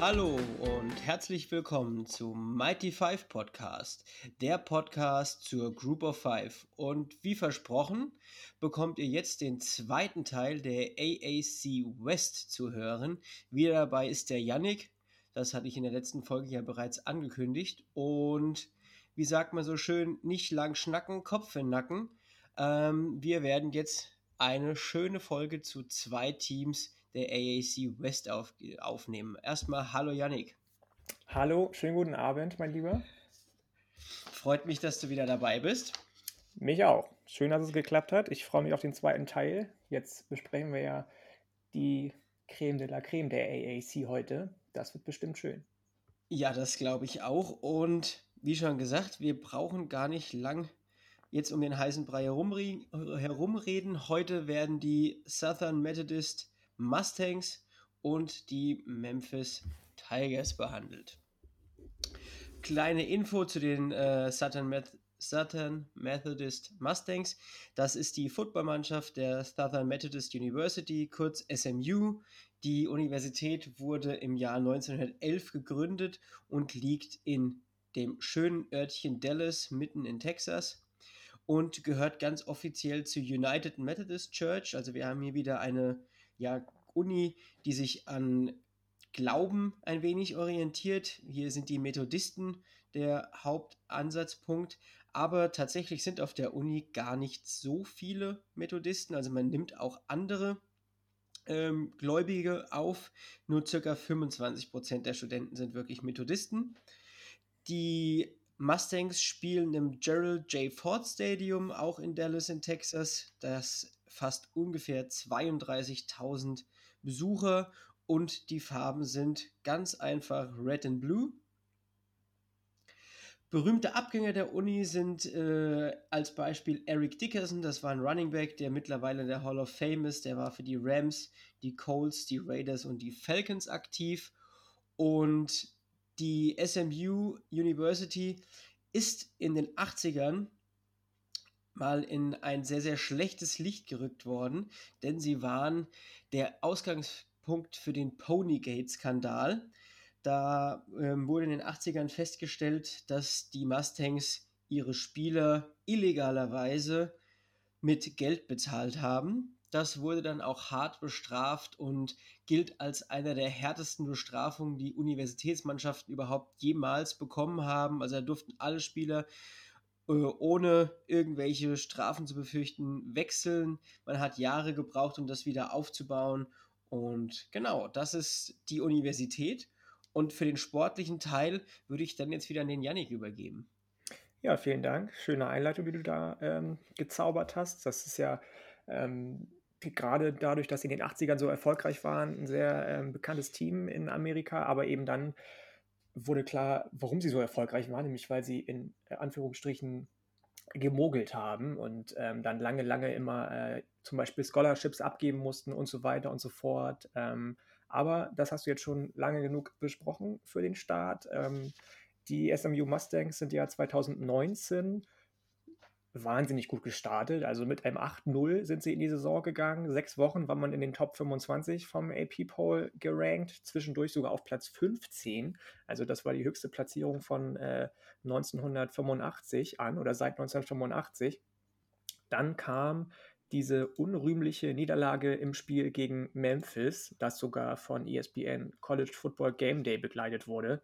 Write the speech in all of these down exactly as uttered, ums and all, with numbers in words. Hallo und herzlich willkommen zum Mighty Five Podcast, der Podcast zur Group of Five. Und wie versprochen, bekommt ihr jetzt den zweiten Teil der A A C West zu hören. Wieder dabei ist der Yannick, das hatte ich in der letzten Folge ja bereits angekündigt. Und wie sagt man so schön, nicht lang schnacken, Kopf in den Nacken. Ähm, wir werden jetzt eine schöne Folge zu zwei Teams der A A C West auf, aufnehmen. Erstmal hallo Yannick. Hallo, schönen guten Abend, mein Lieber. Freut mich, dass du wieder dabei bist. Mich auch. Schön, dass es geklappt hat. Ich freue mich auf den zweiten Teil. Jetzt besprechen wir ja die Creme de la Creme der A A C heute. Das wird bestimmt schön. Ja, das glaube ich auch. Und wie schon gesagt, wir brauchen gar nicht lang jetzt um den heißen Brei herumreden. Heute werden die Southern Methodist Mustangs und die Memphis Tigers behandelt. Kleine Info zu den äh, Southern, Met- Southern Methodist Mustangs. Das ist die Footballmannschaft der Southern Methodist University, kurz S M U. Die Universität wurde im Jahr neunzehnhundertelf gegründet und liegt in dem schönen Örtchen Dallas, mitten in Texas. Und gehört ganz offiziell zur United Methodist Church. Also wir haben hier wieder eine ja, Uni, die sich an Glauben ein wenig orientiert. Hier sind die Methodisten der Hauptansatzpunkt. Aber tatsächlich sind auf der Uni gar nicht so viele Methodisten. Also man nimmt auch andere ähm, Gläubige auf. Nur ca. fünfundzwanzig Prozent der Studenten sind wirklich Methodisten. Die Mustangs spielen im Gerald J. Ford Stadium, auch in Dallas in Texas. Das fasst ungefähr zweiunddreißigtausend Besucher und die Farben sind ganz einfach Red and Blue. Berühmte Abgänger der Uni sind äh, als Beispiel Eric Dickerson, das war ein Running Back, der mittlerweile in der Hall of Fame ist. Der war für die Rams, die Colts, die Raiders und die Falcons aktiv. Und die S M U University ist in den achtzigern mal in ein sehr, sehr schlechtes Licht gerückt worden, denn sie waren der Ausgangspunkt für den Ponygate-Skandal. Da ähm, wurde in den achtzigern festgestellt, dass die Mustangs ihre Spieler illegalerweise mit Geld bezahlt haben. Das wurde dann auch hart bestraft und gilt als einer der härtesten Bestrafungen, die Universitätsmannschaften überhaupt jemals bekommen haben. Also da durften alle Spieler äh, ohne irgendwelche Strafen zu befürchten wechseln. Man hat Jahre gebraucht, um das wieder aufzubauen. Und genau, das ist die Universität. Und für den sportlichen Teil würde ich dann jetzt wieder an den Yannick übergeben. Ja, vielen Dank. Schöne Einleitung, die du da ähm, gezaubert hast. Das ist ja ähm Die gerade dadurch, dass sie in den achtzigern so erfolgreich waren, ein sehr ähm, bekanntes Team in Amerika, aber eben dann wurde klar, warum sie so erfolgreich waren, nämlich weil sie in Anführungsstrichen gemogelt haben und ähm, dann lange, lange immer äh, zum Beispiel Scholarships abgeben mussten und so weiter und so fort. Ähm, aber das hast du jetzt schon lange genug besprochen für den Start. Ähm, die S M U Mustangs sind ja zweitausendneunzehn wahnsinnig gut gestartet, also mit einem acht null sind sie in die Saison gegangen. Sechs Wochen war man in den Top fünfundzwanzig vom A P-Poll gerankt, zwischendurch sogar auf Platz fünfzehn, also das war die höchste Platzierung von äh, neunzehnhundertfünfundachtzig an oder seit neunzehnhundertfünfundachtzig. Dann kam diese unrühmliche Niederlage im Spiel gegen Memphis, das sogar von E S P N College Football Game Day begleitet wurde.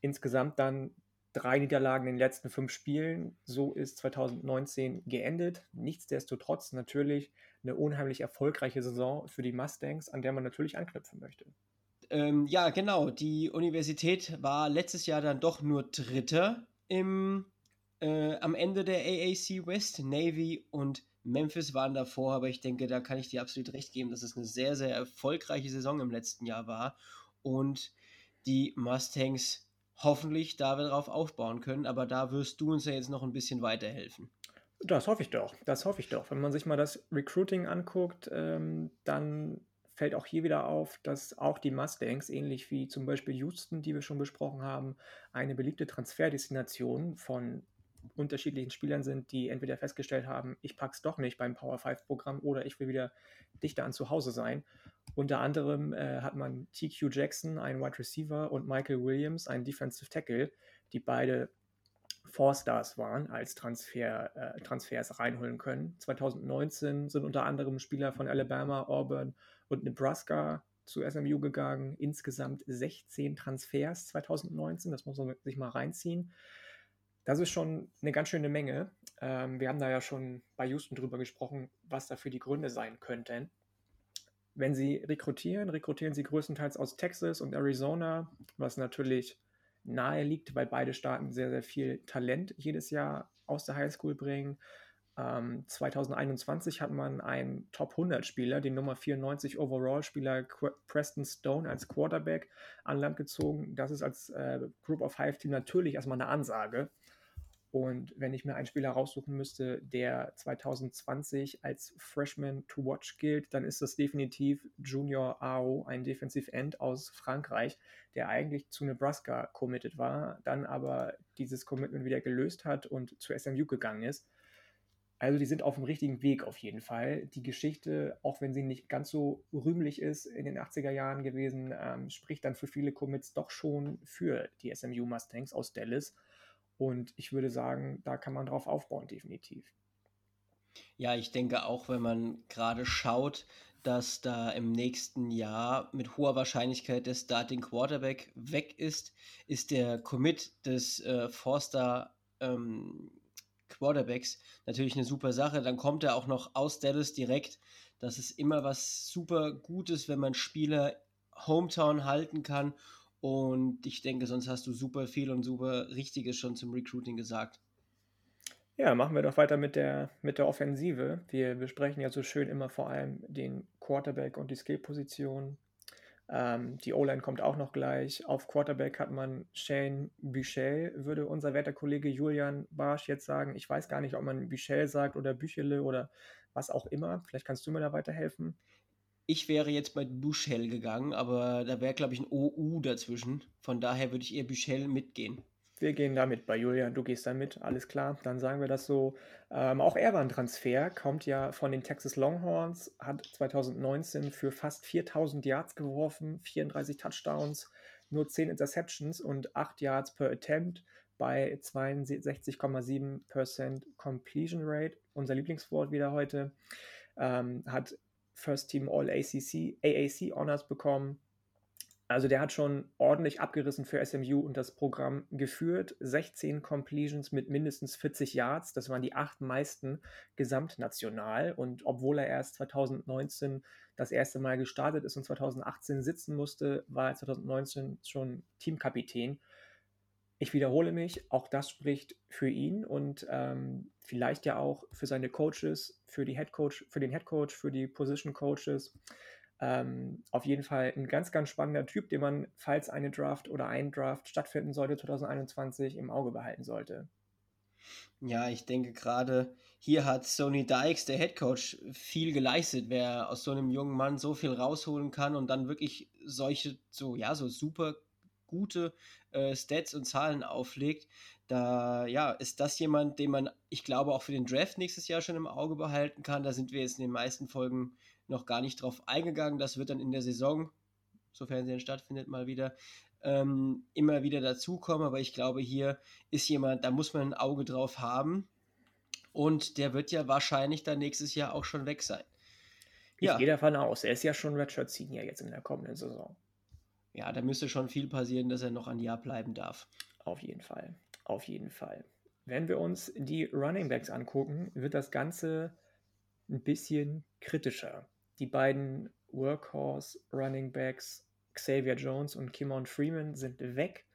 Insgesamt dann drei Niederlagen in den letzten fünf Spielen. So ist zweitausendneunzehn geendet. Nichtsdestotrotz natürlich eine unheimlich erfolgreiche Saison für die Mustangs, an der man natürlich anknüpfen möchte. Ähm, ja, genau. Die Universität war letztes Jahr dann doch nur Dritter im, äh, am Ende der A A C West. Navy und Memphis waren davor, aber ich denke, da kann ich dir absolut recht geben, dass es eine sehr, sehr erfolgreiche Saison im letzten Jahr war. Und die Mustangs hoffentlich da wir darauf aufbauen können, aber da wirst du uns ja jetzt noch ein bisschen weiterhelfen. Das hoffe ich doch, das hoffe ich doch. Wenn man sich mal das Recruiting anguckt, ähm, dann fällt auch hier wieder auf, dass auch die Mustangs, ähnlich wie zum Beispiel Houston, die wir schon besprochen haben, eine beliebte Transferdestination von unterschiedlichen Spielern sind, die entweder festgestellt haben, ich pack's doch nicht beim Power-Five-Programm oder ich will wieder dichter an zu Hause sein. Unter anderem äh, hat man T Q Jackson, einen Wide Receiver, und Michael Williams, einen Defensive Tackle, die beide Four-Stars waren, als Transfer, äh, Transfers reinholen können. zwanzig neunzehn sind unter anderem Spieler von Alabama, Auburn und Nebraska zu S M U gegangen. Insgesamt sechzehn Transfers zwanzig neunzehn, das muss man sich mal reinziehen. Das ist schon eine ganz schöne Menge. Ähm, wir haben da ja schon bei Houston drüber gesprochen, was dafür die Gründe sein könnten. Wenn sie rekrutieren, rekrutieren sie größtenteils aus Texas und Arizona, was natürlich nahe liegt, weil beide Staaten sehr, sehr viel Talent jedes Jahr aus der Highschool bringen. Ähm, zwanzig einundzwanzig hat man einen Top hundert Spieler, den Nummer vierundneunzig Overall-Spieler Qu- Preston Stone als Quarterback an Land gezogen. Das ist als äh, Group of Five Team natürlich erstmal eine Ansage. Und wenn ich mir einen Spieler raussuchen müsste, der zwanzig zwanzig als Freshman to Watch gilt, dann ist das definitiv Junior A O, ein Defensive End aus Frankreich, der eigentlich zu Nebraska committed war, dann aber dieses Commitment wieder gelöst hat und zu S M U gegangen ist. Also die sind auf dem richtigen Weg auf jeden Fall. Die Geschichte, auch wenn sie nicht ganz so rühmlich ist, in den achtziger Jahren gewesen, ähm, spricht dann für viele Commits doch schon für die S M U Mustangs aus Dallas. Und ich würde sagen, da kann man drauf aufbauen, definitiv. Ja, ich denke auch, wenn man gerade schaut, dass da im nächsten Jahr mit hoher Wahrscheinlichkeit der Starting Quarterback weg ist, ist der Commit des äh, Forster ähm, Quarterbacks natürlich eine super Sache. Dann kommt er auch noch aus Dallas direkt. Das ist immer was super Gutes, wenn man Spieler Hometown halten kann. Und ich denke, sonst hast du super viel und super Richtiges schon zum Recruiting gesagt. Ja, machen wir doch weiter mit der, mit der Offensive. Wir besprechen ja so schön immer vor allem den Quarterback und die Skill-Position. Ähm, die O-Line kommt auch noch gleich. Auf Quarterback hat man Shane Buechele, würde unser werter Kollege Julian Barsch jetzt sagen. Ich weiß gar nicht, ob man Buechele sagt oder Buechele oder was auch immer. Vielleicht kannst du mir da weiterhelfen. Ich wäre jetzt bei Buechele gegangen, aber da wäre, glaube ich, ein O U dazwischen. Von daher würde ich eher Buechele mitgehen. Wir gehen da mit bei Julian, du gehst da mit, alles klar. Dann sagen wir das so. Ähm, auch er war ein Transfer, kommt ja von den Texas Longhorns, hat zwanzig neunzehn für fast viertausend Yards geworfen, vierunddreißig Touchdowns, nur zehn Interceptions und acht Yards per Attempt bei zweiundsechzig Komma sieben Prozent Completion Rate. Unser Lieblingswort wieder heute. Ähm, hat First Team All A C C, A A C Honors bekommen. Also der hat schon ordentlich abgerissen für S M U und das Programm geführt. sechzehn Completions mit mindestens vierzig Yards, das waren die acht meisten gesamtnational. Und obwohl er erst zwanzig neunzehn das erste Mal gestartet ist und zwanzig achtzehn sitzen musste, war er zwanzig neunzehn schon Teamkapitän. Ich wiederhole mich, auch das spricht für ihn und ähm, vielleicht ja auch für seine Coaches, für die Head Coach, für den Head Coach, für die Position Coaches. Ähm, auf jeden Fall ein ganz, ganz spannender Typ, den man, falls eine Draft oder ein Draft stattfinden sollte, zwanzig einundzwanzig im Auge behalten sollte. Ja, ich denke gerade hier hat Sonny Dykes, der Head Coach, viel geleistet, wer aus so einem jungen Mann so viel rausholen kann und dann wirklich solche, so ja, so super gute äh, Stats und Zahlen auflegt, da ja, ist das jemand, den man, ich glaube, auch für den Draft nächstes Jahr schon im Auge behalten kann. Da sind wir jetzt in den meisten Folgen noch gar nicht drauf eingegangen. Das wird dann in der Saison, sofern sie denn stattfindet, mal wieder, ähm, immer wieder dazukommen. Aber ich glaube, hier ist jemand, da muss man ein Auge drauf haben. Und der wird ja wahrscheinlich dann nächstes Jahr auch schon weg sein. Ich ja. gehe davon aus. Er ist ja schon Redshirt Senior jetzt in der kommenden Saison. Ja, da müsste schon viel passieren, dass er noch ein Jahr bleiben darf. Auf jeden Fall, auf jeden Fall. Wenn wir uns die Running Backs angucken, wird das Ganze ein bisschen kritischer. Die beiden Workhorse Running Backs Xavier Jones und Kimon Freeman sind weg.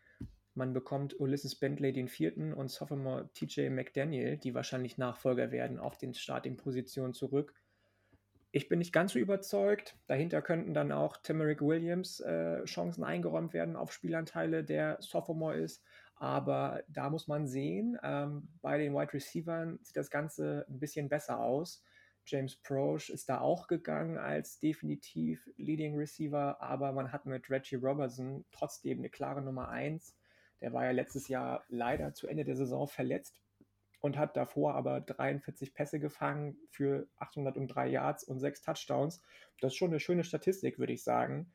Man bekommt Ulysses Bentley den vierten und Sophomore T J McDaniel, die wahrscheinlich Nachfolger werden, auf den Starting-Positionen zurück. Ich bin nicht ganz so überzeugt. Dahinter könnten dann auch Timmerick Williams äh, Chancen eingeräumt werden auf Spielanteile, der Sophomore ist. Aber da muss man sehen, ähm, bei den Wide Receivern sieht das Ganze ein bisschen besser aus. James Proche ist da auch gegangen als definitiv Leading Receiver, aber man hat mit Reggie Robertson trotzdem eine klare Nummer eins. Der war ja letztes Jahr leider zu Ende der Saison verletzt. und hat davor aber dreiundvierzig Pässe gefangen für achthundertdrei Yards und sechs Touchdowns. Das ist schon eine schöne Statistik, würde ich sagen.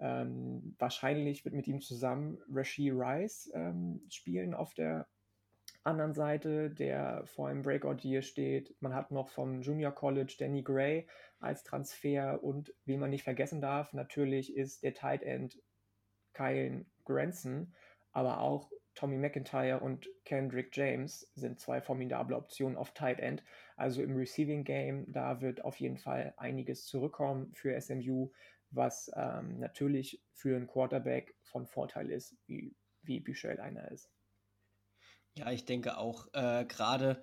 Ähm, wahrscheinlich wird mit ihm zusammen Rashee Rice ähm, spielen auf der anderen Seite, der vor einem Breakout-Year steht. Man hat noch vom Junior College Danny Gray als Transfer und, wen man nicht vergessen darf, natürlich ist der Tight End Kylan Granson, aber auch Tommy MacIntyre und Kendrick James sind zwei formidable Optionen auf Tight End. Also im Receiving Game, da wird auf jeden Fall einiges zurückkommen für S M U, was ähm, natürlich für einen Quarterback von Vorteil ist, wie, wie Buechele einer ist. Ja, ich denke auch äh, gerade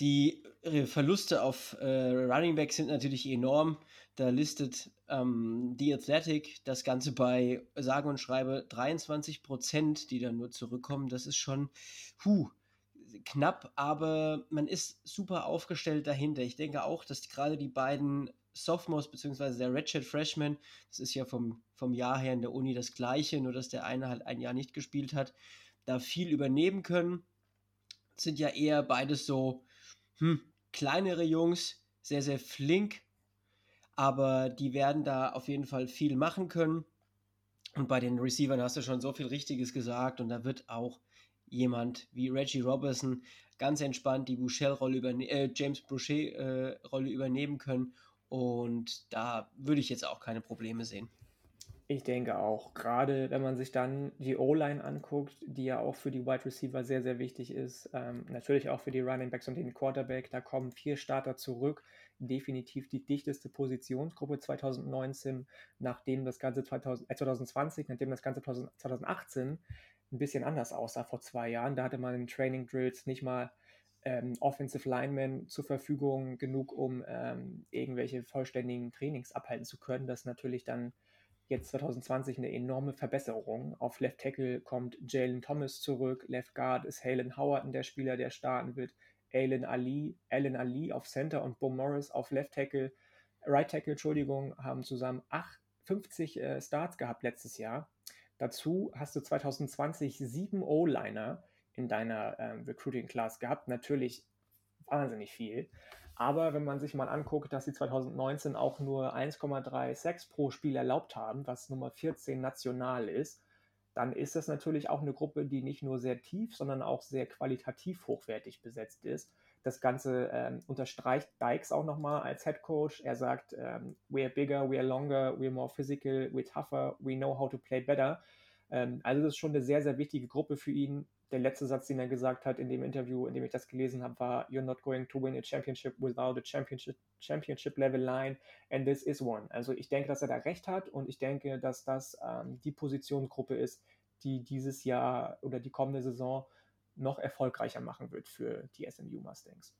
die Verluste auf äh, Running Backs sind natürlich enorm. Da listet ähm, die Athletic das Ganze bei sage und schreibe dreiundzwanzig Prozent, die dann nur zurückkommen. Das ist schon huh, knapp, aber man ist super aufgestellt dahinter. Ich denke auch, dass gerade die beiden Sophomores bzw. der Redshirt Freshman, das ist ja vom, vom Jahr her in der Uni das Gleiche, nur dass der eine halt ein Jahr nicht gespielt hat, da viel übernehmen können. Sind ja eher beides so hm, kleinere Jungs, sehr, sehr flink, aber die werden da auf jeden Fall viel machen können. Und bei den Receivern hast du schon so viel Richtiges gesagt und da wird auch jemand wie Reggie Robertson ganz entspannt die Buechele-Rolle überne- äh, James Proche-Rolle äh, übernehmen können und da würde ich jetzt auch keine Probleme sehen. Ich denke auch, gerade wenn man sich dann die O-Line anguckt, die ja auch für die Wide Receiver sehr, sehr wichtig ist, ähm, natürlich auch für die Running Backs und den Quarterback, da kommen vier Starter zurück, definitiv die dichteste Positionsgruppe zwanzig neunzehn, nachdem das Ganze zweitausend, äh, zwanzig zwanzig, nachdem das Ganze zwanzig achtzehn ein bisschen anders aussah vor zwei Jahren, da hatte man in Training Drills nicht mal ähm, Offensive Linemen zur Verfügung genug, um ähm, irgendwelche vollständigen Trainings abhalten zu können, das natürlich dann jetzt zwanzig zwanzig eine enorme Verbesserung. Auf Left Tackle kommt Jalen Thomas zurück, Left Guard ist Haylen Howard, der Spieler, der starten wird, Alan Ali, Alan Ali auf Center und Bo Morris auf Left Tackle, Right Tackle, Entschuldigung, haben zusammen acht, fünfzig äh, Starts gehabt letztes Jahr. Dazu hast du zwanzig zwanzig sieben O-Liner in deiner ähm, Recruiting Class gehabt, natürlich wahnsinnig viel. Aber wenn man sich mal anguckt, dass sie zwanzig neunzehn auch nur eins Komma drei Sacks pro Spiel erlaubt haben, was Nummer vierzehn national ist, dann ist das natürlich auch eine Gruppe, die nicht nur sehr tief, sondern auch sehr qualitativ hochwertig besetzt ist. Das Ganze ähm, unterstreicht Dykes auch nochmal als Head Coach. Er sagt, ähm, we're bigger, we're longer, we're more physical, we're tougher, we know how to play better. Ähm, also das ist schon eine sehr, sehr wichtige Gruppe für ihn. Der letzte Satz, den er gesagt hat in dem Interview, in dem ich das gelesen habe, war, you're not going to win a championship without a championship, championship level line and this is one. Also ich denke, dass er da recht hat und ich denke, dass das ähm, die Positionsgruppe ist, die dieses Jahr oder die kommende Saison noch erfolgreicher machen wird für die S M U Mustangs.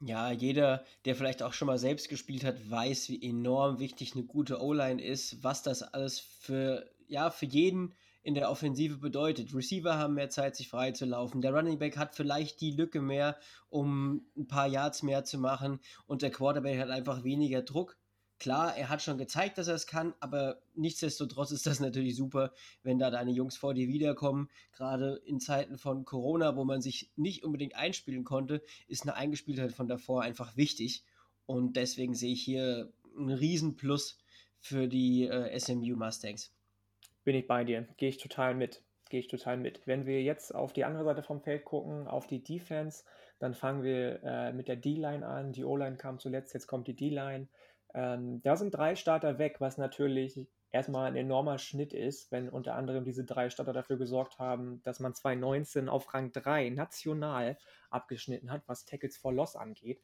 Ja, jeder, der vielleicht auch schon mal selbst gespielt hat, weiß, wie enorm wichtig eine gute O-Line ist, was das alles für, ja, für jeden in der Offensive bedeutet. Receiver haben mehr Zeit, sich frei zu laufen. Der Running Back hat vielleicht die Lücke mehr, um ein paar Yards mehr zu machen. Und der Quarterback hat einfach weniger Druck. Klar, er hat schon gezeigt, dass er es kann, aber nichtsdestotrotz ist das natürlich super, wenn da deine Jungs vor dir wiederkommen. Gerade in Zeiten von Corona, wo man sich nicht unbedingt einspielen konnte, ist eine Eingespieltheit von davor einfach wichtig. Und deswegen sehe ich hier einen Riesenplus für die äh, S M U Mustangs. Bin ich bei dir, gehe ich total mit, gehe ich total mit. Wenn wir jetzt auf die andere Seite vom Feld gucken, auf die Defense, dann fangen wir äh, mit der D-Line an, die O-Line kam zuletzt, jetzt kommt die D-Line. Ähm, da sind drei Starter weg, was natürlich erstmal ein enormer Schnitt ist, wenn unter anderem diese drei Starter dafür gesorgt haben, dass man zwanzig neunzehn auf Rang drei national abgeschnitten hat, was Tackles for Loss angeht.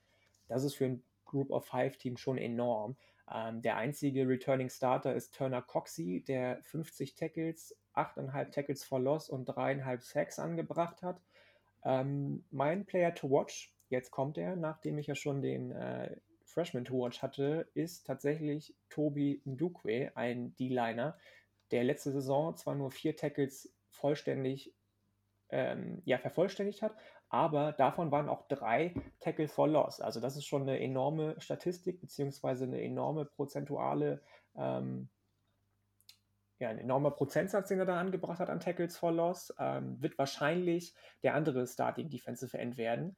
Das ist für ein Group of Five Team schon enorm. Ähm, der einzige Returning Starter ist Turner Coxey, der fünfzig Tackles, acht Komma fünf Tackles for Loss und drei Komma fünf Sacks angebracht hat. Ähm, mein Player to Watch, jetzt kommt er, nachdem ich ja schon den äh, Freshman to Watch hatte, ist tatsächlich Tobi Ndukwe, ein D-Liner, der letzte Saison zwar nur vier Tackles vollständig ähm, ja, vervollständigt hat, aber davon waren auch drei Tackle for Loss. Also das ist schon eine enorme Statistik, beziehungsweise eine enorme prozentuale ähm, ja, ein enormer Prozentsatz, den er da angebracht hat an Tackles for Loss, ähm, wird wahrscheinlich der andere Starting Defensive End werden.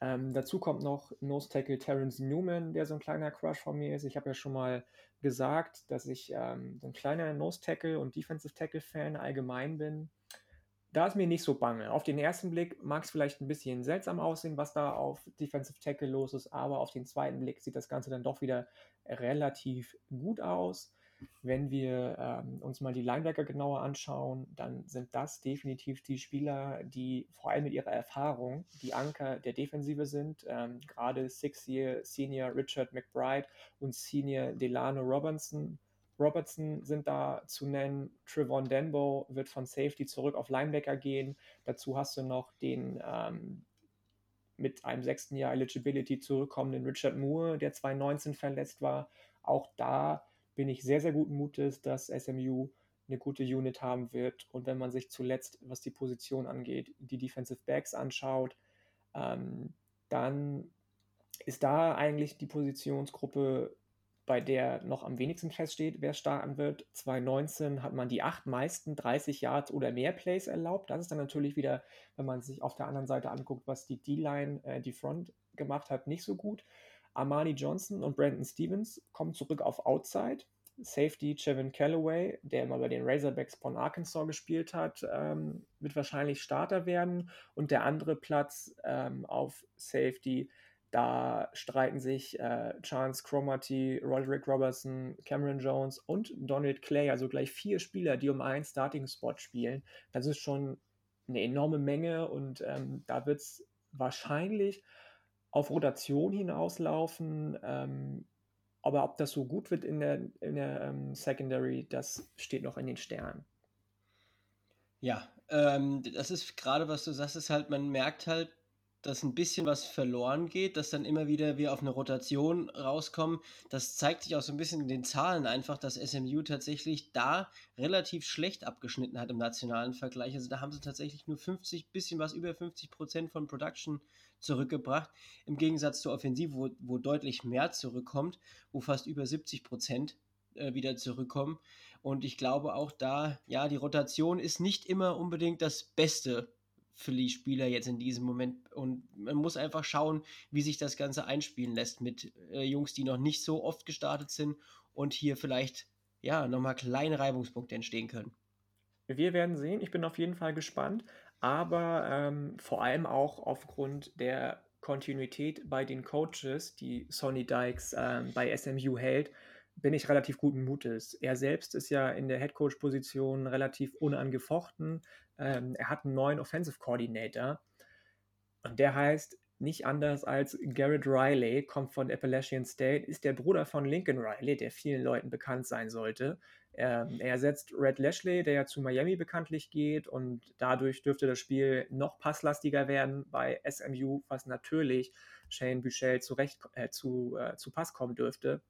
Ähm, dazu kommt noch Nose-Tackle Terrence Newman, der so ein kleiner Crush von mir ist. Ich habe ja schon mal gesagt, dass ich ähm, so ein kleiner Nose-Tackle und Defensive-Tackle-Fan allgemein bin. Da ist mir nicht so bange. Auf den ersten Blick mag es vielleicht ein bisschen seltsam aussehen, was da auf Defensive-Tackle los ist, aber auf den zweiten Blick sieht das Ganze dann doch wieder relativ gut aus. Wenn wir ähm, uns mal die Linebacker genauer anschauen, dann sind das definitiv die Spieler, die vor allem mit ihrer Erfahrung die Anker der Defensive sind. Ähm, gerade Six-Year Senior Richard McBride und Senior Delano Robinson. Robertson sind da zu nennen. Trevon Denbo wird von Safety zurück auf Linebacker gehen. Dazu hast du noch den ähm, mit einem sechsten Jahr Eligibility zurückkommenden Richard Moore, der zwanzig neunzehn verletzt war. Auch da bin ich sehr, sehr guten Mutes, dass S M U eine gute Unit haben wird. Und wenn man sich zuletzt, was die Position angeht, die Defensive Backs anschaut, ähm, dann ist da eigentlich die Positionsgruppe, bei der noch am wenigsten feststeht, wer starten wird. zwanzig neunzehn hat man die acht meisten dreißig Yards oder mehr Plays erlaubt. Das ist dann natürlich wieder, wenn man sich auf der anderen Seite anguckt, was die D-Line, äh, die Front gemacht hat, nicht so gut. Armani Johnson und Brandon Stevens kommen zurück auf Outside. Safety Chevin Callaway, der mal bei den Razorbacks von Arkansas gespielt hat, ähm, wird wahrscheinlich Starter werden. Und der andere Platz ähm, auf Safety, da streiten sich äh, Chance Cromartie, Roderick Robertson, Cameron Jones und Donald Clay, also gleich vier Spieler, die um einen Starting-Spot spielen. Das ist schon eine enorme Menge und ähm, da wird es wahrscheinlich auf Rotation hinauslaufen, ähm, aber ob das so gut wird in der, in der ähm, Secondary, das steht noch in den Sternen. Ja, ähm, das ist gerade, was du sagst, ist halt, man merkt halt, dass ein bisschen was verloren geht, dass dann immer wieder wir auf eine Rotation rauskommen. Das zeigt sich auch so ein bisschen in den Zahlen einfach, dass S M U tatsächlich da relativ schlecht abgeschnitten hat im nationalen Vergleich. Also da haben sie tatsächlich nur fünfzig, bisschen was über fünfzig Prozent von Production zurückgebracht, im Gegensatz zur Offensive, wo, wo deutlich mehr zurückkommt, wo fast über siebzig Prozent äh, wieder zurückkommen. Und ich glaube auch da, ja, die Rotation ist nicht immer unbedingt das Beste für die Spieler jetzt in diesem Moment. Und man muss einfach schauen, wie sich das Ganze einspielen lässt mit äh, Jungs, die noch nicht so oft gestartet sind und hier vielleicht ja nochmal kleine Reibungspunkte entstehen können. Wir werden sehen. Ich bin auf jeden Fall gespannt. Aber ähm, vor allem auch aufgrund der Kontinuität bei den Coaches, die Sonny Dykes äh, bei S M U hält, bin ich relativ guten Mutes. Er selbst ist ja in der Headcoach-Position relativ unangefochten. Ähm, er hat einen neuen Offensive Coordinator und der heißt nicht anders als Garrett Riley, kommt von Appalachian State, ist der Bruder von Lincoln Riley, der vielen Leuten bekannt sein sollte. Ähm, er ersetzt Red Lashley, der ja zu Miami bekanntlich geht, und dadurch dürfte das Spiel noch passlastiger werden bei S M U, was natürlich Shane Buechele zu, Recht, äh, zu, äh, zu Pass kommen dürfte.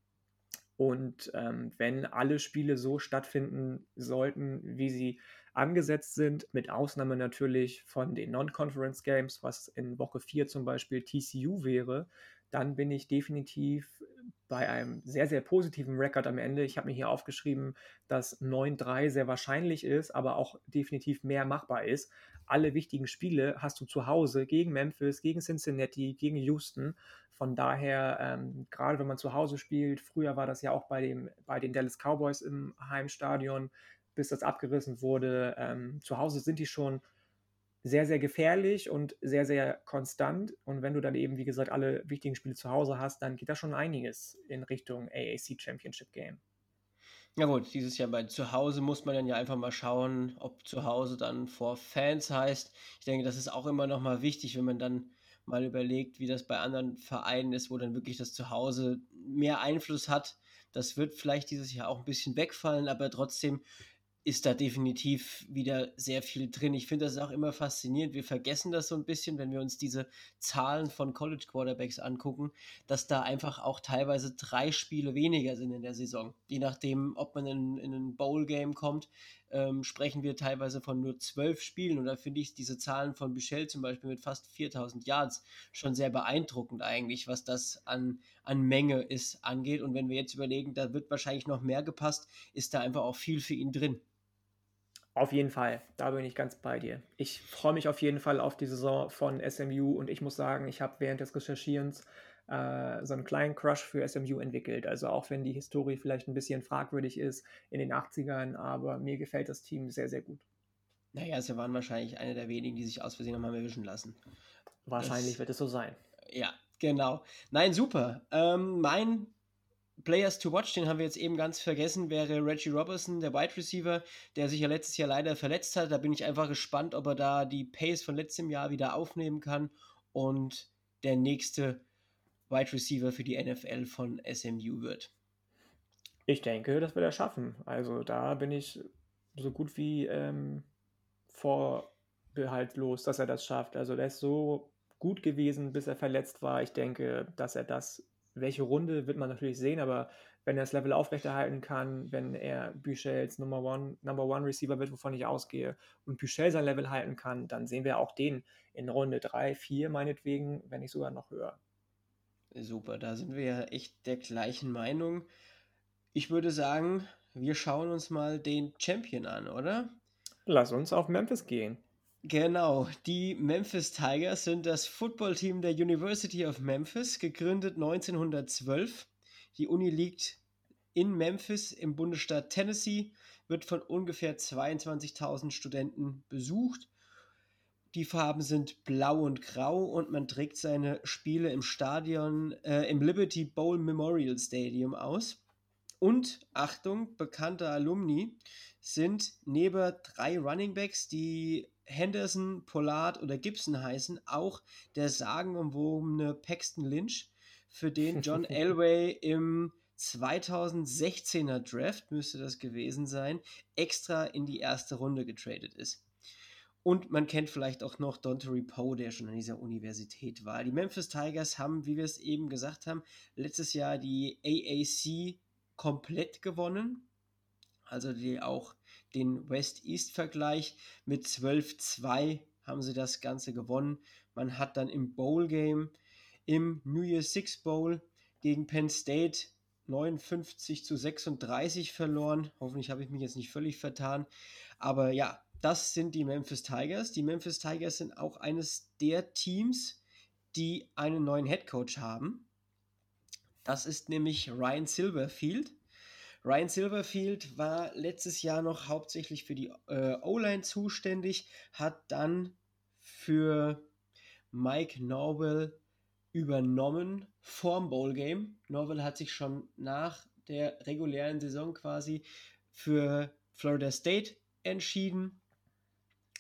Und ähm, wenn alle Spiele so stattfinden sollten, wie sie angesetzt sind, mit Ausnahme natürlich von den Non-Conference Games, was in Woche vier zum Beispiel T C U wäre, dann bin ich definitiv bei einem sehr, sehr positiven Rekord am Ende. Ich habe mir hier aufgeschrieben, dass neun drei sehr wahrscheinlich ist, aber auch definitiv mehr machbar ist. Alle wichtigen Spiele hast du zu Hause gegen Memphis, gegen Cincinnati, gegen Houston. Von daher, ähm, gerade wenn man zu Hause spielt, früher war das ja auch bei, dem, bei den Dallas Cowboys im Heimstadion, bis das abgerissen wurde. Ähm, zu Hause sind die schon sehr, sehr gefährlich und sehr, sehr konstant. Und wenn du dann eben, wie gesagt, alle wichtigen Spiele zu Hause hast, dann geht da schon einiges in Richtung A A C Championship Game. Ja gut, dieses Jahr bei zu Hause muss man dann ja einfach mal schauen, ob zu Hause dann vor Fans heißt. Ich denke, das ist auch immer nochmal wichtig, wenn man dann mal überlegt, wie das bei anderen Vereinen ist, wo dann wirklich das Zuhause mehr Einfluss hat. Das wird vielleicht dieses Jahr auch ein bisschen wegfallen, aber trotzdem ist da definitiv wieder sehr viel drin. Ich finde das auch immer faszinierend. Wir vergessen das so ein bisschen, wenn wir uns diese Zahlen von College Quarterbacks angucken, dass da einfach auch teilweise drei Spiele weniger sind in der Saison. Je nachdem, ob man in, in ein Bowl-Game kommt, ähm, sprechen wir teilweise von nur zwölf Spielen. Und da finde ich diese Zahlen von Buechele zum Beispiel mit fast viertausend Yards schon sehr beeindruckend eigentlich, was das an, an Menge ist, angeht. Und wenn wir jetzt überlegen, da wird wahrscheinlich noch mehr gepasst, ist da einfach auch viel für ihn drin. Auf jeden Fall, da bin ich ganz bei dir. Ich freue mich auf jeden Fall auf die Saison von S M U und ich muss sagen, ich habe während des Recherchierens äh, so einen kleinen Crush für S M U entwickelt. Also auch wenn die Historie vielleicht ein bisschen fragwürdig ist in den achtzigern, aber mir gefällt das Team sehr, sehr gut. Naja, sie waren wahrscheinlich eine der wenigen, die sich aus Versehen nochmal erwischen lassen. Wahrscheinlich das, wird es so sein. Ja, genau. Nein, super. Ähm, mein Players to watch, den haben wir jetzt eben ganz vergessen, wäre Reggie Robertson, der Wide Receiver, der sich ja letztes Jahr leider verletzt hat. Da bin ich einfach gespannt, ob er da die Pace von letztem Jahr wieder aufnehmen kann und der nächste Wide Receiver für die N F L von S M U wird. Ich denke, das wird er schaffen. Also da bin ich so gut wie ähm, vorbehaltlos, dass er das schafft. Also der ist so gut gewesen, bis er verletzt war. Ich denke, dass er das Welche Runde wird man natürlich sehen, aber wenn er das Level aufrechterhalten kann, wenn er Buechels Number One, Number One Receiver wird, wovon ich ausgehe, und Buechele sein Level halten kann, dann sehen wir auch den in Runde drei, vier meinetwegen, wenn nicht sogar noch höher. Super, da sind wir ja echt der gleichen Meinung. Ich würde sagen, wir schauen uns mal den Champion an, oder? Lass uns auf Memphis gehen. Genau, die Memphis Tigers sind das Footballteam der University of Memphis, gegründet neunzehnhundertzwölf. Die Uni liegt in Memphis im Bundesstaat Tennessee, wird von ungefähr zweiundzwanzigtausend Studenten besucht. Die Farben sind blau und grau und man trägt seine Spiele im Stadion, äh, im Liberty Bowl Memorial Stadium aus. Und, Achtung, bekannte Alumni sind neben drei Runningbacks, die Henderson, Pollard oder Gibson heißen, auch der sagenumwobene Paxton Lynch, für den John Elway im zweitausendsechzehner Draft, müsste das gewesen sein, extra in die erste Runde getradet ist. Und man kennt vielleicht auch noch Dontari Poe, der schon an dieser Universität war. Die Memphis Tigers haben, wie wir es eben gesagt haben, letztes Jahr die A A C komplett gewonnen. Also die auch den West-East-Vergleich mit zwölf zwei haben sie das Ganze gewonnen. Man hat dann im Bowl-Game, im New Year's Six Bowl gegen Penn State neunundfünfzig zu sechsunddreißig verloren. Hoffentlich habe ich mich jetzt nicht völlig vertan. Aber ja, das sind die Memphis Tigers. Die Memphis Tigers sind auch eines der Teams, die einen neuen Headcoach haben. Das ist nämlich Ryan Silverfield. Ryan Silverfield war letztes Jahr noch hauptsächlich für die äh, O-Line zuständig, hat dann für Mike Norwell übernommen vorm Bowl-Game. Norwell hat sich schon nach der regulären Saison quasi für Florida State entschieden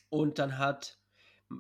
und dann hat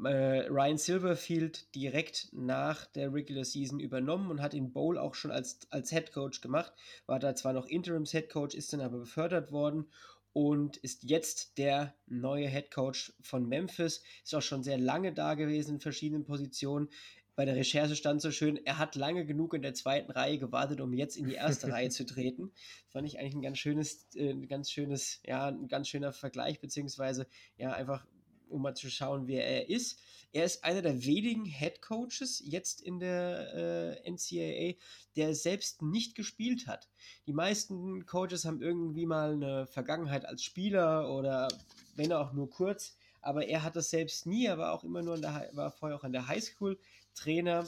äh, Ryan Silverfield direkt nach der Regular Season übernommen und hat den Bowl auch schon als, als Head Coach gemacht, war da zwar noch Interims Head Coach, ist dann aber befördert worden und ist jetzt der neue Head Coach von Memphis, ist auch schon sehr lange da gewesen in verschiedenen Positionen. Bei der Recherche stand so schön, er hat lange genug in der zweiten Reihe gewartet, um jetzt in die erste Reihe zu treten. Das fand ich eigentlich ein ganz schönes, äh, ein ganz schönes, ja, ein ganz schöner Vergleich, beziehungsweise ja einfach um mal zu schauen, wer er ist. Er ist einer der wenigen Headcoaches jetzt in der äh, N C A A, der selbst nicht gespielt hat. Die meisten Coaches haben irgendwie mal eine Vergangenheit als Spieler oder wenn auch nur kurz, aber er hat das selbst nie. Er war auch immer nur in der, war vorher auch an der Highschool Trainer.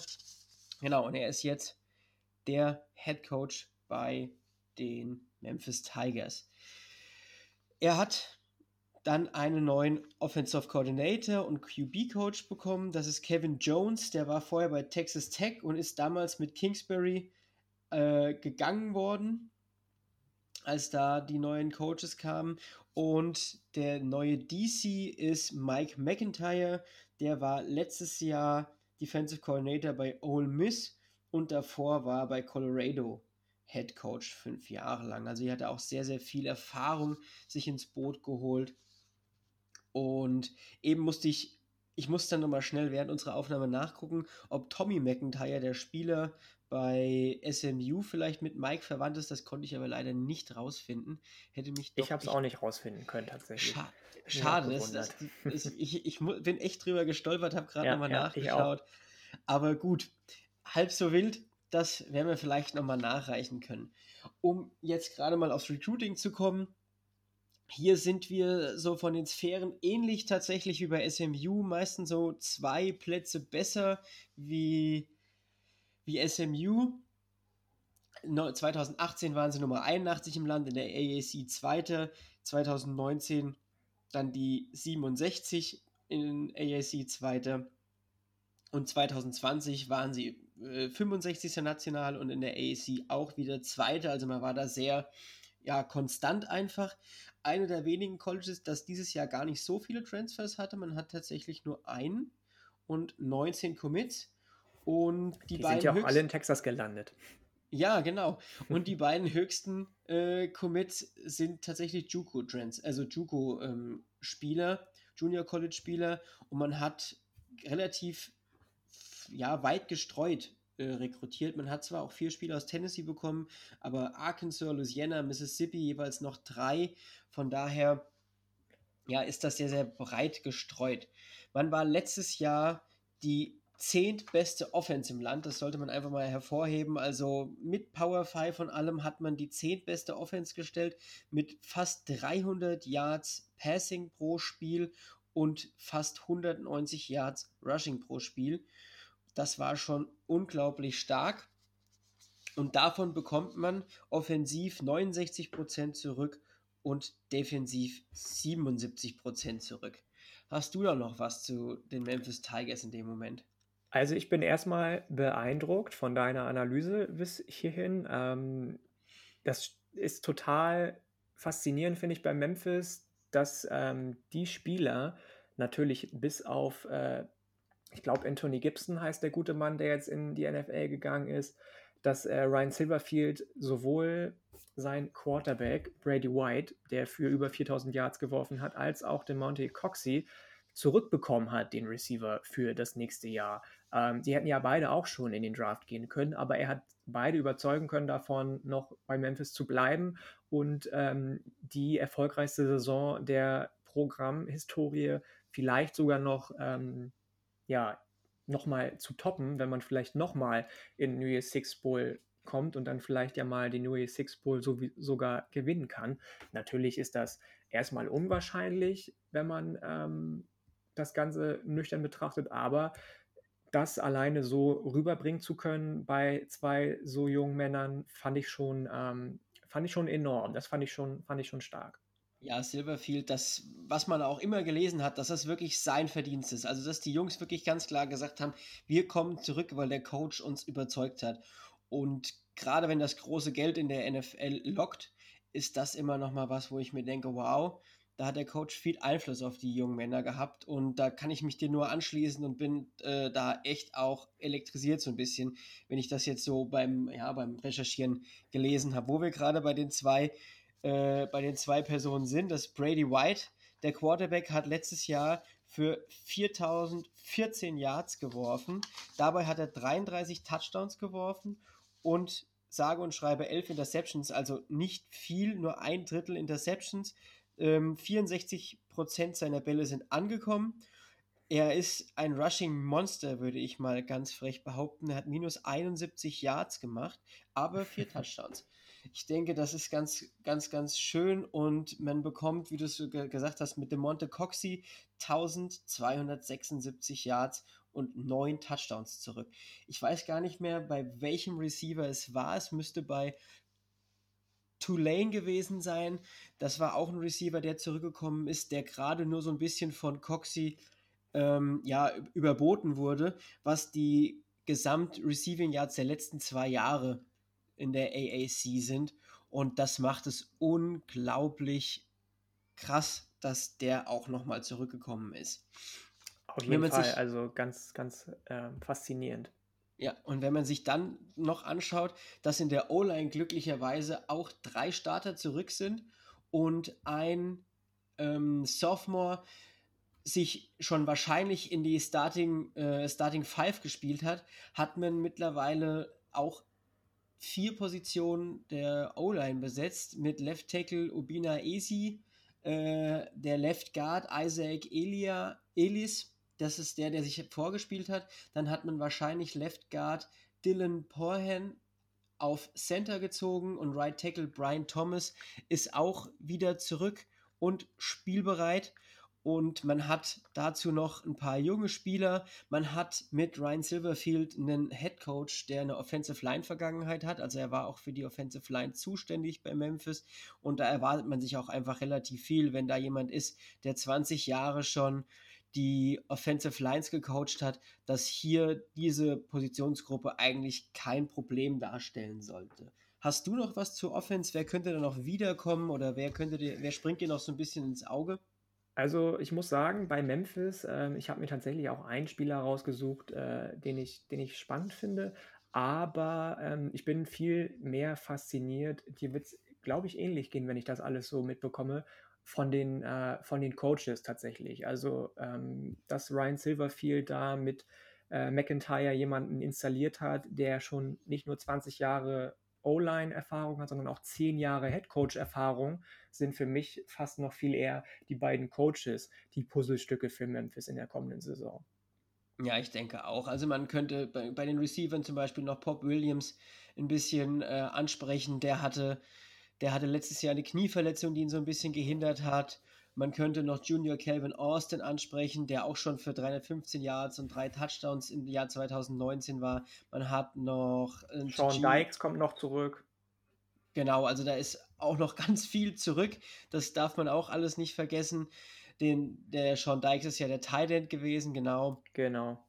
Genau, und er ist jetzt der Headcoach bei den Memphis Tigers. Er hat dann einen neuen Offensive Coordinator und Q B-Coach bekommen. Das ist Kevin Jones, der war vorher bei Texas Tech und ist damals mit Kingsbury äh, gegangen worden, als da die neuen Coaches kamen. Und der neue D C ist Mike MacIntyre, der war letztes Jahr Defensive Coordinator bei Ole Miss und davor war er bei Colorado Head Coach fünf Jahre lang. Also er hat auch sehr, sehr viel Erfahrung sich ins Boot geholt. Und eben musste ich, ich musste dann nochmal schnell während unserer Aufnahme nachgucken, ob Tommy MacIntyre, der Spieler bei S M U, vielleicht mit Mike verwandt ist. Das konnte ich aber leider nicht rausfinden. Hätte mich doch ich habe es auch nicht rausfinden können, tatsächlich. Scha- Schade. Ist, ist, ist, ich, ich bin echt drüber gestolpert, habe gerade ja, nochmal ja, nachgeschaut. Aber gut, halb so wild. Das werden wir vielleicht nochmal nachreichen können. Um jetzt gerade mal aufs Recruiting zu kommen, hier sind wir so von den Sphären ähnlich tatsächlich wie bei S M U, meistens so zwei Plätze besser wie, wie S M U. zwanzig achtzehn waren sie Nummer einundachtzig im Land, in der A A C Zweite, zwanzig neunzehn dann die siebenundsechzig in A A C Zweite und zwanzig zwanzig waren sie fünfundsechzigster national und in der A A C auch wieder Zweite, also man war da sehr ja, konstant einfach. Eine der wenigen Colleges, das dieses Jahr gar nicht so viele Transfers hatte, man hat tatsächlich nur einen und neunzehn Commits und die, die beiden sind ja auch höchsten, alle in Texas gelandet. Ja, genau. Und die beiden höchsten äh, Commits sind tatsächlich JUCO-Trans, also JUCO-Spieler, ähm, Junior-College-Spieler und man hat relativ ja, weit gestreut äh, rekrutiert. Man hat zwar auch vier Spieler aus Tennessee bekommen, aber Arkansas, Louisiana, Mississippi jeweils noch drei. Von daher ja, ist das sehr, sehr breit gestreut. Man war letztes Jahr die zehntbeste Offense im Land. Das sollte man einfach mal hervorheben. Also mit Power Five von allem hat man die zehntbeste Offense gestellt mit fast dreihundert Yards Passing pro Spiel und fast hundertneunzig Yards Rushing pro Spiel. Das war schon unglaublich stark und davon bekommt man offensiv neunundsechzig Prozent zurück und defensiv siebenundsiebzig Prozent zurück. Hast du da noch was zu den Memphis Tigers in dem Moment? Also ich bin erstmal beeindruckt von deiner Analyse bis hierhin. Ähm, das ist total faszinierend, finde ich, bei Memphis, dass ähm, die Spieler natürlich bis auf... Äh, ich glaube, Anthony Gibson heißt der gute Mann, der jetzt in die N F L gegangen ist, dass äh, Ryan Silverfield sowohl sein Quarterback Brady White, der für über viertausend Yards geworfen hat, als auch den Monte Coxey zurückbekommen hat, den Receiver für das nächste Jahr. Ähm, die hätten ja beide auch schon in den Draft gehen können, aber er hat beide überzeugen können davon, noch bei Memphis zu bleiben und ähm, die erfolgreichste Saison der Programmhistorie vielleicht sogar noch ähm, ja, nochmal zu toppen, wenn man vielleicht nochmal in New Year's Six Bowl kommt und dann vielleicht ja mal den New Year's Six Bowl so wie, sogar gewinnen kann. Natürlich ist das erstmal unwahrscheinlich, wenn man ähm, das Ganze nüchtern betrachtet, aber das alleine so rüberbringen zu können bei zwei so jungen Männern, fand ich schon, ähm, fand ich schon enorm. Das fand ich schon, fand ich schon stark. Ja, Silverfield, das, was man auch immer gelesen hat, dass das wirklich sein Verdienst ist. Also, dass die Jungs wirklich ganz klar gesagt haben, wir kommen zurück, weil der Coach uns überzeugt hat. Und gerade wenn das große Geld in der N F L lockt, ist das immer nochmal was, wo ich mir denke, wow, da hat der Coach viel Einfluss auf die jungen Männer gehabt. Und da kann ich mich dir nur anschließen und bin äh, da echt auch elektrisiert so ein bisschen, wenn ich das jetzt so beim, ja, beim Recherchieren gelesen habe. Wo wir gerade bei den zwei Äh, bei den zwei Personen sind, dass Brady White, der Quarterback, hat letztes Jahr für viertausendvierzehn Yards geworfen. Dabei hat er dreiunddreißig Touchdowns geworfen und sage und schreibe elf Interceptions, also nicht viel, nur ein Drittel Interceptions. Ähm, vierundsechzig Prozent seiner Bälle sind angekommen. Er ist ein Rushing Monster, würde ich mal ganz frech behaupten. Er hat minus einundsiebzig Yards gemacht, aber vier Touchdowns. Ich denke, das ist ganz, ganz, ganz schön und man bekommt, wie du es gesagt hast, mit dem Monte Coxey eintausendzweihundertsechsundsiebzig Yards und neun Touchdowns zurück. Ich weiß gar nicht mehr, bei welchem Receiver es war. Es müsste bei Tulane gewesen sein. Das war auch ein Receiver, der zurückgekommen ist, der gerade nur so ein bisschen von Coxey ähm, ja, überboten wurde, was die Gesamt-Receiving-Yards der letzten zwei Jahre in der A A C sind und das macht es unglaublich krass, dass der auch nochmal zurückgekommen ist. Auf jeden Fall, also ganz, ganz äh, faszinierend. Ja, und wenn man sich dann noch anschaut, dass in der O-Line glücklicherweise auch drei Starter zurück sind und ein ähm, Sophomore sich schon wahrscheinlich in die Starting, äh, Starting Five gespielt hat, hat man mittlerweile auch vier Positionen der O-Line besetzt mit Left Tackle Obina Esi, äh, der Left Guard Isaac Elia, Elis, das ist der, der sich vorgespielt hat. Dann hat man wahrscheinlich Left Guard Dylan Porhan auf Center gezogen und Right Tackle Brian Thomas ist auch wieder zurück und spielbereit. Und man hat dazu noch ein paar junge Spieler. Man hat mit Ryan Silverfield einen Head Coach, der eine Offensive Line Vergangenheit hat. Also er war auch für die Offensive Line zuständig bei Memphis. Und da erwartet man sich auch einfach relativ viel, wenn da jemand ist, der zwanzig Jahre schon die Offensive Lines gecoacht hat, dass hier diese Positionsgruppe eigentlich kein Problem darstellen sollte. Hast du noch was zur Offense? Wer könnte da noch wiederkommen oder wer könnte dir, wer springt dir noch so ein bisschen ins Auge? Also ich muss sagen, bei Memphis, äh, ich habe mir tatsächlich auch einen Spieler rausgesucht, äh, den ich, den ich spannend finde, aber ähm, ich bin viel mehr fasziniert, dir wird es, glaube ich, ähnlich gehen, wenn ich das alles so mitbekomme, von den, äh, von den Coaches tatsächlich. Also ähm, dass Ryan Silverfield da mit äh, MacIntyre jemanden installiert hat, der schon nicht nur zwanzig Jahre O-Line-Erfahrung hat, sondern auch zehn Jahre Head-Coach-Erfahrung, sind für mich fast noch viel eher die beiden Coaches, die Puzzlestücke für Memphis in der kommenden Saison. Ja, ich denke auch. Also man könnte bei, bei den Receivern zum Beispiel noch Pop Williams ein bisschen äh, ansprechen. Der hatte, der hatte letztes Jahr eine Knieverletzung, die ihn so ein bisschen gehindert hat. Man könnte noch Junior Calvin Austin ansprechen, der auch schon für dreihundertfünfzehn Yards und drei Touchdowns im Jahr zweitausendneunzehn war. Man hat noch... Äh, Shane Dykes kommt noch zurück. Genau, also da ist auch noch ganz viel zurück. Das darf man auch alles nicht vergessen. Den, der Shane Dykes ist ja der Tight End gewesen, genau. Genau.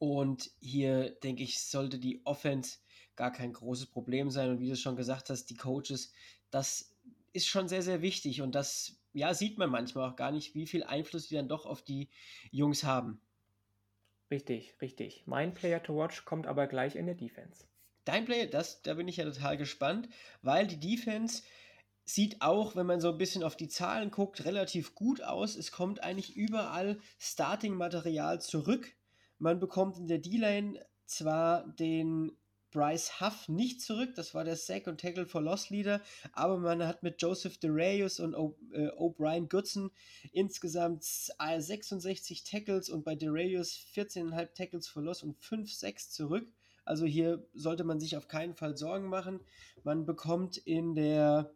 Und hier, denke ich, sollte die Offense gar kein großes Problem sein. Und wie du schon gesagt hast, die Coaches, das ist schon sehr, sehr wichtig. Und das... ja, sieht man manchmal auch gar nicht, wie viel Einfluss die dann doch auf die Jungs haben. Richtig, richtig. Mein Player to Watch kommt aber gleich in der Defense. Dein Player, das, da bin ich ja total gespannt, weil die Defense sieht auch, wenn man so ein bisschen auf die Zahlen guckt, relativ gut aus. Es kommt eigentlich überall Starting-Material zurück. Man bekommt in der D-Line zwar den Bryce Huff nicht zurück, das war der Sack und Tackle for Loss Leader, aber man hat mit Joseph DeReyes und o- äh, O'Brien Goodson insgesamt sechsundsechzig Tackles und bei DeReyes vierzehn Komma fünf Tackles for Loss und fünf Sacks zurück, also hier sollte man sich auf keinen Fall Sorgen machen. Man bekommt in der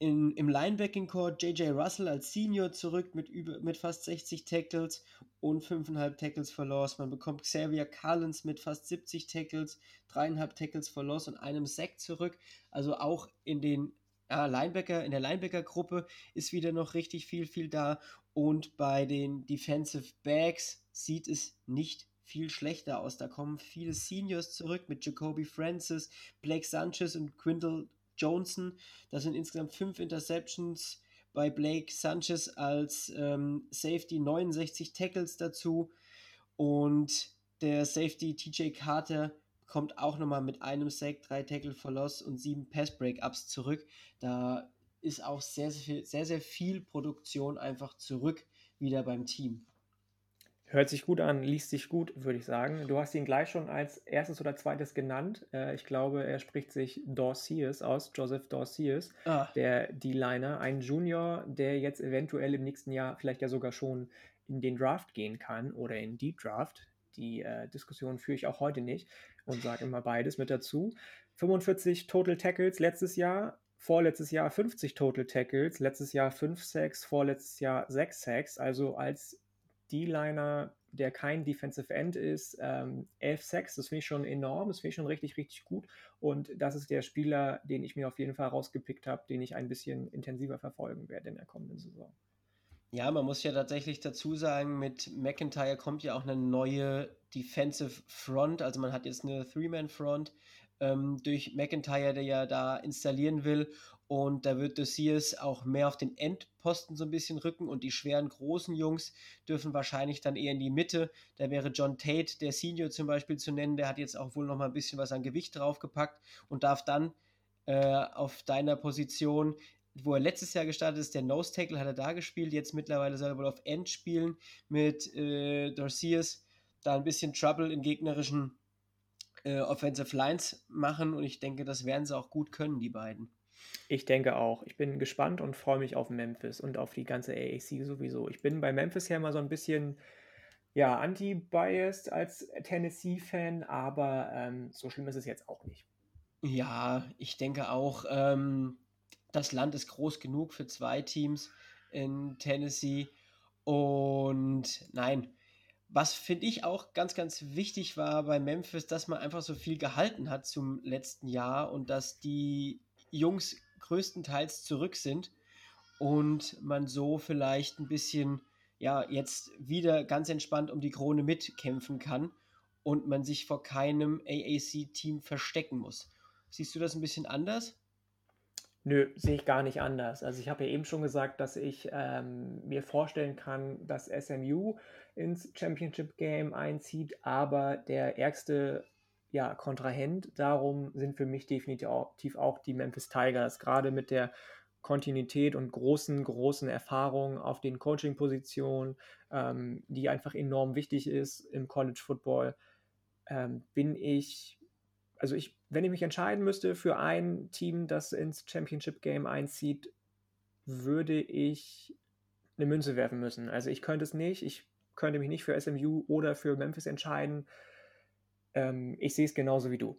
in, im Linebacking-Corps J J Russell als Senior zurück mit, über, mit fast sechzig Tackles und fünf Komma fünf Tackles for Loss. Man bekommt Xavier Collins mit fast siebzig Tackles, drei Komma fünf Tackles for Loss und einem Sack zurück. Also auch in den ja, Linebacker, in der Linebacker-Gruppe ist wieder noch richtig viel, viel da. Und bei den Defensive Backs sieht es nicht viel schlechter aus. Da kommen viele Seniors zurück mit Jacoby Francis, Blake Sanchez und Quintal Johnson. Das sind insgesamt fünf Interceptions. Bei Blake Sanchez als ähm, Safety neunundsechzig Tackles dazu und der Safety T J Carter kommt auch nochmal mit einem Sack, drei Tackle for Loss und sieben Pass Breakups zurück. Da ist auch sehr, sehr viel, sehr, sehr viel Produktion einfach zurück wieder beim Team. Hört sich gut an, liest sich gut, würde ich sagen. Du hast ihn gleich schon als erstes oder zweites genannt. Äh, ich glaube, er spricht sich Dorsiers aus, Joseph Dorsiers, ah. der D-Liner, ein Junior, der jetzt eventuell im nächsten Jahr vielleicht ja sogar schon in den Draft gehen kann oder in Deep Draft. Die äh, Diskussion führe ich auch heute nicht und sage immer beides mit dazu. fünfundvierzig Total Tackles letztes Jahr. Vorletztes Jahr fünfzig Total Tackles, letztes Jahr fünf Sacks, vorletztes Jahr sechs Sacks. Also als D-Liner, der kein Defensive End ist, ähm, elf Sacks, das finde ich schon enorm, das finde ich schon richtig, richtig gut und das ist der Spieler, den ich mir auf jeden Fall rausgepickt habe, den ich ein bisschen intensiver verfolgen werde in der kommenden Saison. Ja, man muss ja tatsächlich dazu sagen, mit MacIntyre kommt ja auch eine neue Defensive Front, also man hat jetzt eine Three-Man-Front ähm, durch MacIntyre, der ja da installieren will. Und da wird Dossiers auch mehr auf den Endposten so ein bisschen rücken und die schweren, großen Jungs dürfen wahrscheinlich dann eher in die Mitte. Da wäre John Tate, der Senior zum Beispiel zu nennen, der hat jetzt auch wohl noch mal ein bisschen was an Gewicht draufgepackt und darf dann äh, auf deiner Position, wo er letztes Jahr gestartet ist, der Nose Tackle hat er da gespielt, jetzt mittlerweile soll er wohl auf End spielen mit äh, Dossiers, da ein bisschen Trouble in gegnerischen äh, Offensive Lines machen und ich denke, das werden sie auch gut können, die beiden. Ich denke auch. Ich bin gespannt und freue mich auf Memphis und auf die ganze A A C sowieso. Ich bin bei Memphis ja immer so ein bisschen ja, anti-biased als Tennessee-Fan, aber ähm, so schlimm ist es jetzt auch nicht. Ja, ich denke auch, ähm, das Land ist groß genug für zwei Teams in Tennessee und nein, was finde ich auch ganz, ganz wichtig war bei Memphis, dass man einfach so viel gehalten hat zum letzten Jahr und dass die Jungs größtenteils zurück sind und man so vielleicht ein bisschen, ja, jetzt wieder ganz entspannt um die Krone mitkämpfen kann und man sich vor keinem A A C-Team verstecken muss. Siehst du das ein bisschen anders? Nö, sehe ich gar nicht anders. Also ich habe ja eben schon gesagt, dass ich ähm, mir vorstellen kann, dass S M U ins Championship-Game einzieht, aber der ärgste ja, Kontrahent. Darum sind für mich definitiv auch die Memphis Tigers, gerade mit der Kontinuität und großen, großen Erfahrungen auf den Coaching-Positionen, ähm, die einfach enorm wichtig ist im College-Football, ähm, bin ich, also ich, wenn ich mich entscheiden müsste für ein Team, das ins Championship-Game einzieht, würde ich eine Münze werfen müssen. Also ich könnte es nicht, ich könnte mich nicht für S M U oder für Memphis entscheiden, ich sehe es genauso wie du.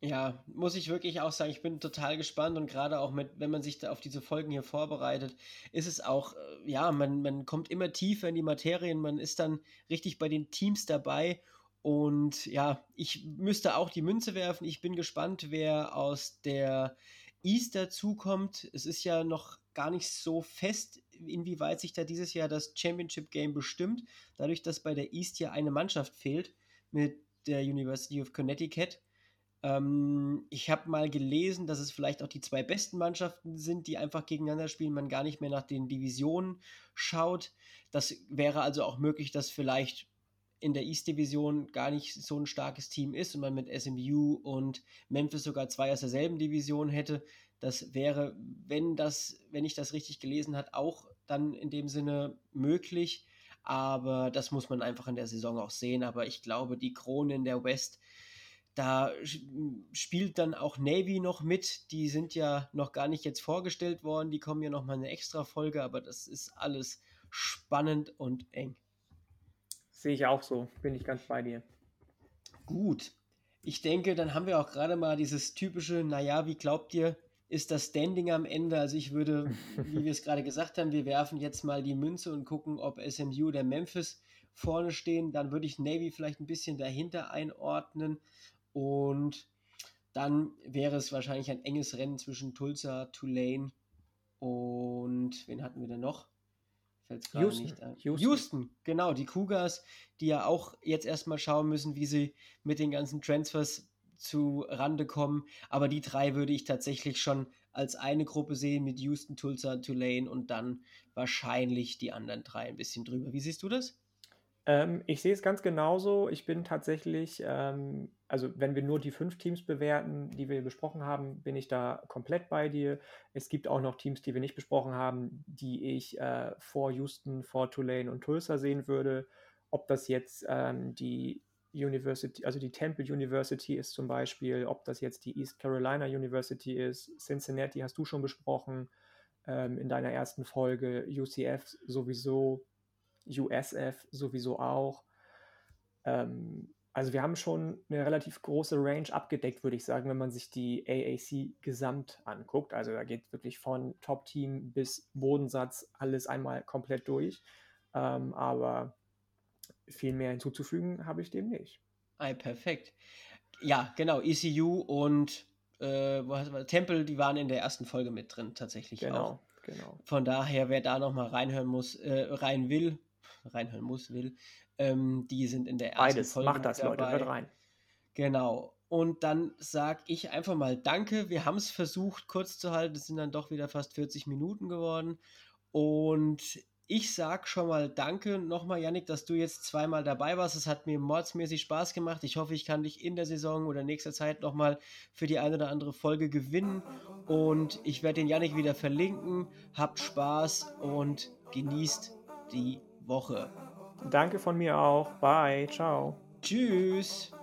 Ja, muss ich wirklich auch sagen, ich bin total gespannt und gerade auch mit, wenn man sich da auf diese Folgen hier vorbereitet, ist es auch, ja, man, man kommt immer tiefer in die Materien, man ist dann richtig bei den Teams dabei und ja, ich müsste auch die Münze werfen, ich bin gespannt, wer aus der East dazukommt, es ist ja noch gar nicht so fest, inwieweit sich da dieses Jahr das Championship-Game bestimmt, dadurch, dass bei der East ja eine Mannschaft fehlt, mit der University of Connecticut. Ähm, ich habe mal gelesen, dass es vielleicht auch die zwei besten Mannschaften sind, die einfach gegeneinander spielen, man gar nicht mehr nach den Divisionen schaut. Das wäre also auch möglich, dass vielleicht in der East-Division gar nicht so ein starkes Team ist und man mit S M U und Memphis sogar zwei aus derselben Division hätte. Das wäre, wenn, das, wenn ich das richtig gelesen habe, auch dann in dem Sinne möglich. Aber das muss man einfach in der Saison auch sehen. Aber ich glaube, die Krone in der West, da spielt dann auch Navy noch mit. Die sind ja noch gar nicht jetzt vorgestellt worden. Die kommen ja nochmal eine extra Folge. Aber das ist alles spannend und eng. Sehe ich auch so. Bin ich ganz bei dir. Gut. Ich denke, dann haben wir auch gerade mal dieses typische, naja, wie glaubt ihr, ist das Standing am Ende? Also ich würde, wie wir es gerade gesagt haben, wir werfen jetzt mal die Münze und gucken, ob S M U oder Memphis vorne stehen. Dann würde ich Navy vielleicht ein bisschen dahinter einordnen. Und dann wäre es wahrscheinlich ein enges Rennen zwischen Tulsa, Tulane und wen hatten wir denn noch? Fällt es gerade Houston. Nicht ein. Houston. Houston, genau. Die Cougars, die ja auch jetzt erstmal schauen müssen, wie sie mit den ganzen Transfers zu Rande kommen, aber die drei würde ich tatsächlich schon als eine Gruppe sehen mit Houston, Tulsa, Tulane und dann wahrscheinlich die anderen drei ein bisschen drüber. Wie siehst du das? Ähm, ich sehe es ganz genauso. Ich bin tatsächlich, ähm, also wenn wir nur die fünf Teams bewerten, die wir besprochen haben, bin ich da komplett bei dir. Es gibt auch noch Teams, die wir nicht besprochen haben, die ich äh, vor Houston, vor Tulane und Tulsa sehen würde. Ob das jetzt ähm, die University, also die Temple University ist zum Beispiel, ob das jetzt die East Carolina University ist, Cincinnati hast du schon besprochen ähm, in deiner ersten Folge, U C F sowieso, U S F sowieso auch. Ähm, also wir haben schon eine relativ große Range abgedeckt, würde ich sagen, wenn man sich die A A C gesamt anguckt. Also da geht wirklich von Top-Team bis Bodensatz alles einmal komplett durch. Ähm, aber viel mehr hinzuzufügen habe ich dem nicht. Ah, perfekt. Ja, genau, E C U und äh, Temple, die waren in der ersten Folge mit drin, tatsächlich genau, auch. Genau. Von daher, wer da nochmal reinhören muss, äh, rein will, reinhören muss, will, ähm, die sind in der ersten Beides. Folge. Beides, macht das, dabei. Leute, hört rein. Genau. Und dann sage ich einfach mal Danke. Wir haben es versucht, kurz zu halten. Es sind dann doch wieder fast vierzig Minuten geworden. Und ich sage schon mal Danke nochmal, Yannick, dass du jetzt zweimal dabei warst. Es hat mir mordsmäßig Spaß gemacht. Ich hoffe, ich kann dich in der Saison oder nächster Zeit nochmal für die eine oder andere Folge gewinnen. Und ich werde den Yannick wieder verlinken. Habt Spaß und genießt die Woche. Danke von mir auch. Bye. Ciao. Tschüss.